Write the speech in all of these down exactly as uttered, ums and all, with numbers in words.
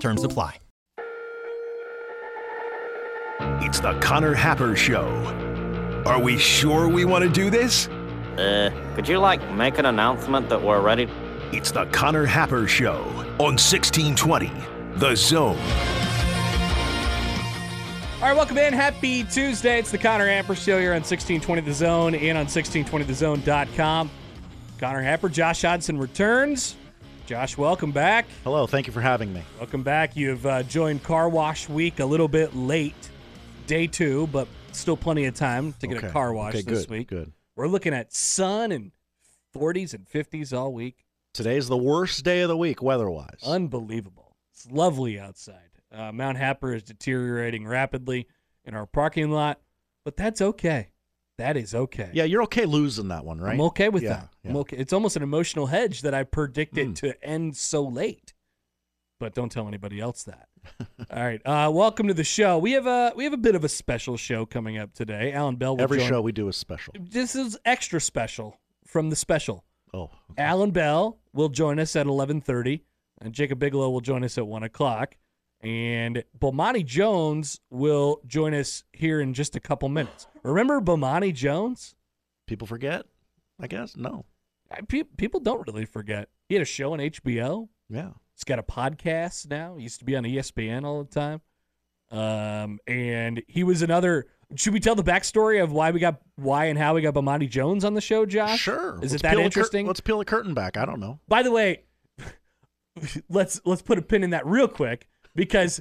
Terms apply. It's the Connor Happer Show. Are we sure we want to do this? Uh, could you, like, make an announcement that we're ready? It's the Connor Happer Show on sixteen twenty The Zone. All right, welcome in. Happy Tuesday. It's the Connor Happer Show here on sixteen twenty The Zone and on sixteen twenty the zone dot com. Connor Happer, Josh Hodson returns. Josh, welcome back. Hello. Thank you for having me. Welcome back. You've uh, joined Car Wash Week a little bit late, day two, but still plenty of time to get okay. a car wash okay, this good, week. Good. We're looking at sun and forties and fifties all week. Today's the worst day of the week weather-wise. Unbelievable. It's lovely outside. Uh, Mount Happer is deteriorating rapidly in our parking lot, but that's okay. That is okay. Yeah, you're okay losing that one, right? I'm okay with yeah, that. Yeah. I'm okay. It's almost an emotional hedge that I predicted mm. to end so late, but don't tell anybody else that. All right, uh, welcome to the show. We have a we have a bit of a special show coming up today. Alan Bell will Every join. show we do is special. This is extra special from the special. Oh, okay. Alan Bell will join us at eleven thirty, and Jacob Bigelow will join us at one o'clock, and Bomani Jones will join us here in just a couple minutes. Remember Bomani Jones? People forget, I guess? No. I, pe- people don't really forget. He had a show on H B O. Yeah. He's got a podcast now. He used to be on E S P N all the time. Um, and he was another... Should we tell the backstory of why we got why and how we got Bomani Jones on the show, Josh? Sure. Is it that interesting? Let's peel the curtain back. I don't know. By the way, let's let's put a pin in that real quick because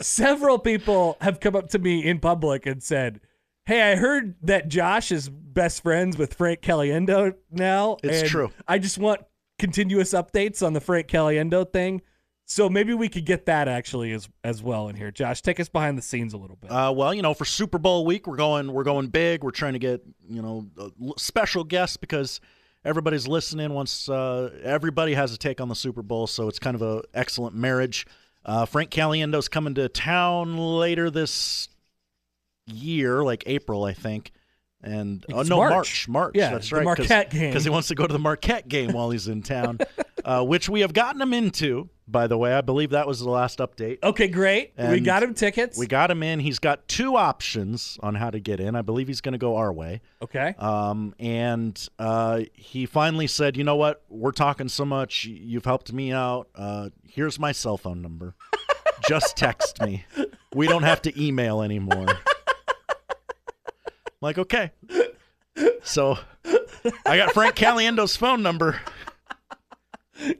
several people have come up to me in public and said, "Hey, I heard that Josh is best friends with Frank Caliendo now." It's true. I just want continuous updates on the Frank Caliendo thing. So maybe we could get that actually as as well in here. Josh, take us behind the scenes a little bit. Uh, well, you know, for Super Bowl week, we're going we're going big. We're trying to get, you know, special guests because everybody's listening. Once uh, everybody has a take on the Super Bowl, so it's kind of an excellent marriage. Uh, Frank Caliendo's coming to town later this year, like April, I think. And oh no, March, March, March yeah, that's right, the Marquette cause, game because he wants to go to the Marquette game while he's in town, uh, which we have gotten him into. By the way, I believe that was the last update. Okay, great. And we got him tickets. We got him in. He's got two options on how to get in. I believe he's going to go our way. Okay. Um, and uh, he finally said, "You know what? We're talking so much. You've helped me out. Uh, here's my cell phone number. Just text me. We don't have to email anymore." I'm like, okay. So I got Frank Caliendo's phone number.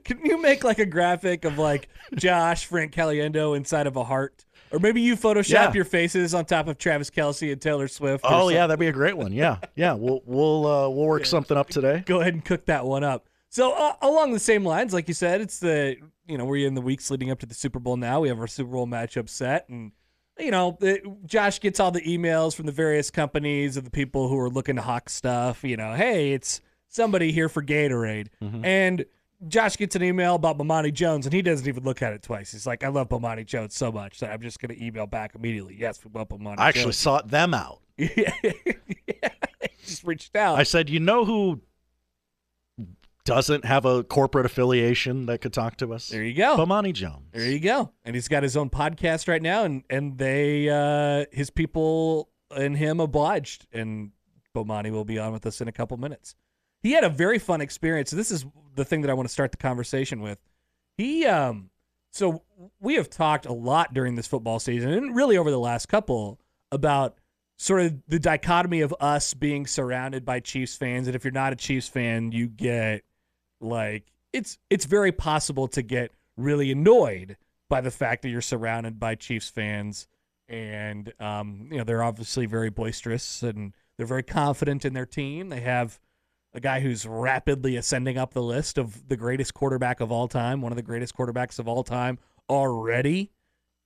Can you make like a graphic of like Josh, Frank Caliendo inside of a heart? Or maybe you Photoshop yeah. your faces on top of Travis Kelce and Taylor Swift. Oh, something. Yeah, that'd be a great one. Yeah, yeah. We'll we'll uh, we'll work yeah. something up today. Go ahead and cook that one up. So uh, along the same lines, like you said, it's the, you know, we're in the weeks leading up to the Super Bowl now. We have our Super Bowl matchup set, and you know, it, Josh gets all the emails from the various companies of the people who are looking to hawk stuff. You know, hey, it's somebody here for Gatorade, mm-hmm. and Josh gets an email about Bomani Jones, and he doesn't even look at it twice. He's like, I love Bomani Jones so much that I'm just going to email back immediately. Yes, we love Bomani Jones. I actually sought them out. yeah, I just reached out. I said, you know who doesn't have a corporate affiliation that could talk to us? There you go. Bomani Jones. There you go. And he's got his own podcast right now, and, and they uh, his people and him obliged, and Bomani will be on with us in a couple minutes. He had a very fun experience. This is the thing that I want to start the conversation with. He, um, so we have talked a lot during this football season and really over the last couple about sort of the dichotomy of us being surrounded by Chiefs fans. And if you're not a Chiefs fan, you get like, it's, it's very possible to get really annoyed by the fact that you're surrounded by Chiefs fans. And, um, you know, they're obviously very boisterous and they're very confident in their team. They have a guy who's rapidly ascending up the list of the greatest quarterback of all time, one of the greatest quarterbacks of all time already.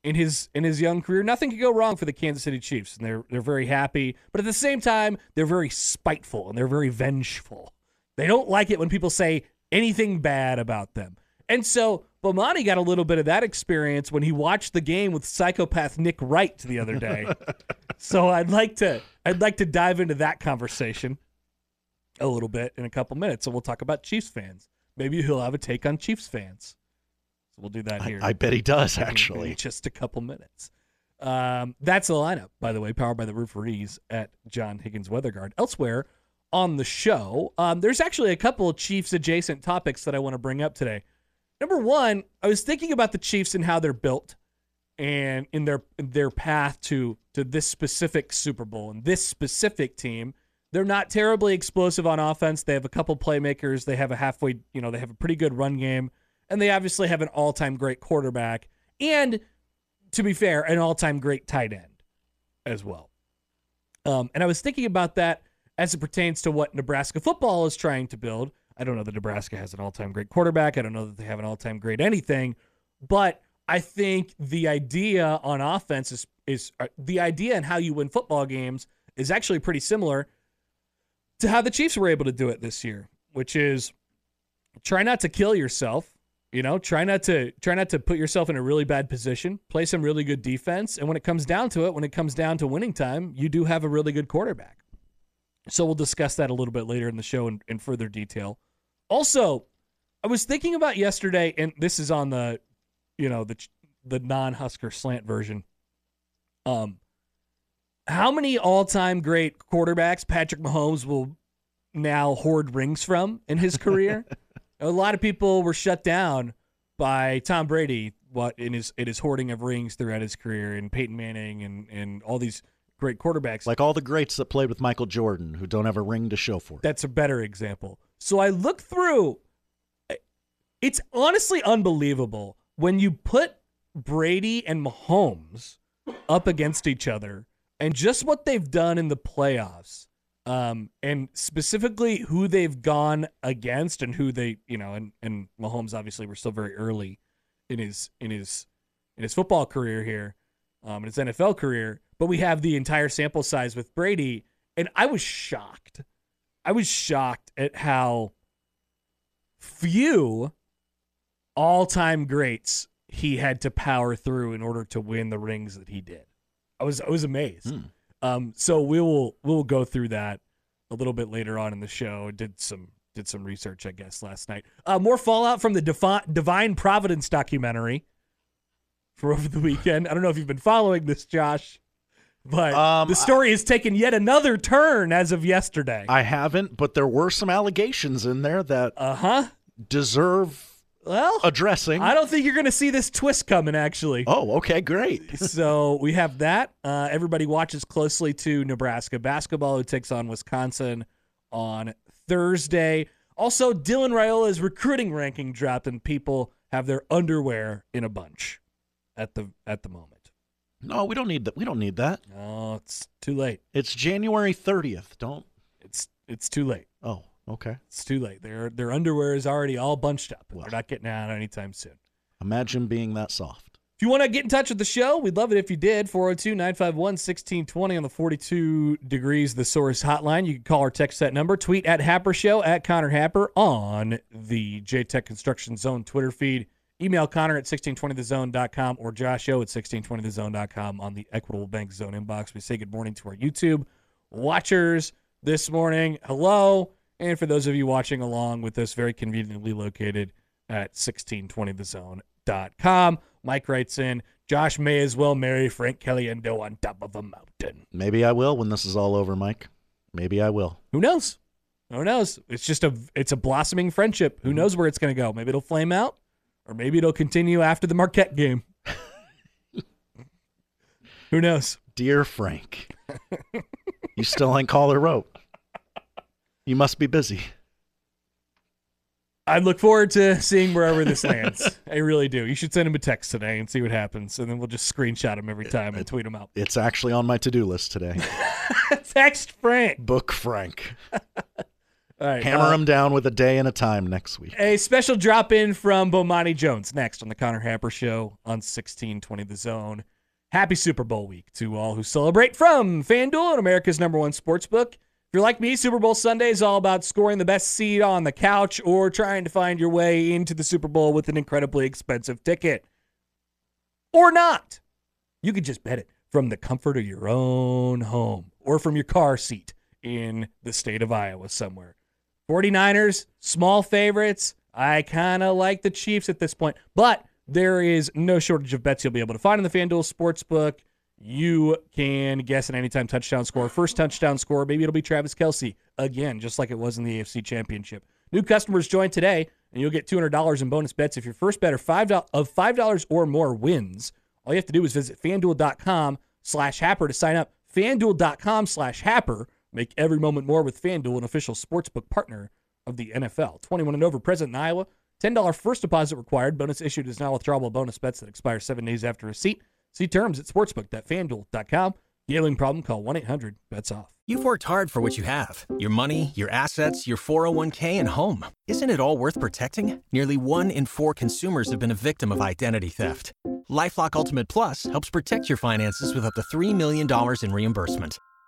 in his in his young career. Nothing could go wrong for the Kansas City Chiefs, and they're they're very happy. But at the same time, they're very spiteful and they're very vengeful. They don't like it when people say anything bad about them. And so Bomani got a little bit of that experience when he watched the game with psychopath Nick Wright the other day. So I'd like to I'd like to dive into that conversation a little bit in a couple minutes. So we'll talk about Chiefs fans. Maybe he'll have a take on Chiefs fans. So we'll do that here. I, I bet he does, actually. In just a couple minutes. Um, that's the lineup, by the way, powered by the referees at John Higgins Weatherguard. Elsewhere on the show, um, there's actually a couple of Chiefs-adjacent topics that I want to bring up today. Number one, I was thinking about the Chiefs and how they're built and in their their path to to this specific Super Bowl and this specific team. They're not terribly explosive on offense. They have a couple playmakers. They have a halfway, you know, they have a pretty good run game. And they obviously have an all-time great quarterback. And, to be fair, an all-time great tight end as well. Um, and I was thinking about that as it pertains to what Nebraska football is trying to build. I don't know that Nebraska has an all-time great quarterback. I don't know that they have an all-time great anything. But I think the idea on offense is, is uh, the idea and how you win football games is actually pretty similar to how the Chiefs were able to do it this year, which is try not to kill yourself, you know, try not to try not to put yourself in a really bad position, play some really good defense, and when it comes down to it, when it comes down to winning time, you do have a really good quarterback. So we'll discuss that a little bit later in the show in, in further detail. Also, I was thinking about yesterday, and this is on the, you know, the the non-Husker slant version. Um How many all-time great quarterbacks Patrick Mahomes will now hoard rings from in his career? A lot of people were shut down by Tom Brady what, in his in his hoarding of rings throughout his career, and Peyton Manning and, and all these great quarterbacks. Like all the greats that played with Michael Jordan who don't have a ring to show for it. That's a better example. So I look through. It's honestly unbelievable when you put Brady and Mahomes up against each other. And just what they've done in the playoffs, um, and specifically who they've gone against and who they, you know, and, and Mahomes obviously we're still very early in his in his in his football career here, um, in his N F L career. But we have the entire sample size with Brady, and I was shocked. I was shocked at how few all-time greats he had to power through in order to win the rings that he did. I was I was amazed. Hmm. Um, so we will we'll go through that a little bit later on in the show. Did some did some research, I guess, last night. Uh, more fallout from the Defi- Divine Providence documentary for over the weekend. I don't know if you've been following this, Josh, but um, the story I, has taken yet another turn as of yesterday. I haven't, but there were some allegations in there that uh huh deserve. Well, addressing. I don't think you're going to see this twist coming, actually. Oh, okay, great. So we have that. Uh, everybody watches closely to Nebraska basketball, who takes on Wisconsin on Thursday. Also, Dylan Raiola's recruiting ranking dropped, and people have their underwear in a bunch at the at the moment. No, we don't need that. We don't need that. No, it's too late. It's January thirtieth. Don't. It's it's too late. Oh. Okay. It's too late. Their their underwear is already all bunched up. Well, they're not getting out anytime soon. Imagine being that soft. If you want to get in touch with the show, we'd love it if you did. four oh two, nine five one, one six two zero on the forty-two degrees The Source hotline. You can call or text that number. Tweet at Happer Show, at Connor Happer on the J TEC Construction Zone Twitter feed. Email Connor at sixteen twenty the zone dot com or Josh O at sixteen twenty the zone dot com on the Equitable Bank Zone inbox. We say good morning to our YouTube watchers this morning. Hello. And for those of you watching along with us, very conveniently located at sixteen twenty the zone dot com. Mike writes in, Josh may as well marry Frank Caliendo on top of a mountain. Maybe I will when this is all over, Mike. Maybe I will. Who knows? Who knows? It's just a it's a blossoming friendship. Who knows where it's going to go? Maybe it'll flame out, or maybe it'll continue after the Marquette game. Who knows? Dear Frank, you still ain't call or wrote. You must be busy. I look forward to seeing wherever this lands. I really do. You should send him a text today and see what happens, and then we'll just screenshot him every time and tweet him out. It's actually on my to-do list today. Text Frank. Book Frank. All right, hammer uh, them down with a day and a time next week. A special drop-in from Bomani Jones next on the Connor Happer Show on sixteen twenty The Zone. Happy Super Bowl week to all who celebrate from FanDuel and America's number one sportsbook. If you're like me, Super Bowl Sunday is all about scoring the best seat on the couch or trying to find your way into the Super Bowl with an incredibly expensive ticket. Or not. You could just bet it from the comfort of your own home or from your car seat in the state of Iowa somewhere. forty-niners, small favorites. I kind of like the Chiefs at this point, but there is no shortage of bets you'll be able to find in the FanDuel Sportsbook. You can guess an anytime touchdown score. First touchdown score, maybe it'll be Travis Kelce again, just like it was in the A F C Championship. New customers join today, and you'll get two hundred dollars in bonus bets if your first bet of five dollars or more wins. All you have to do is visit FanDuel.com slash Happer to sign up. FanDuel.com slash Happer. Make every moment more with FanDuel, an official sportsbook partner of the N F L. twenty-one and over, present in Iowa. ten dollars first deposit required. Bonus issued is non-withdrawable bonus bets that expire seven days after receipt. See terms at sportsbook dot fanduel dot com. Gambling problem? Call one eight hundred bets off. You've worked hard for what you have. Your money, your assets, your four oh one k, and home. Isn't it all worth protecting? Nearly one in four consumers have been a victim of identity theft. LifeLock Ultimate Plus helps protect your finances with up to three million dollars in reimbursement.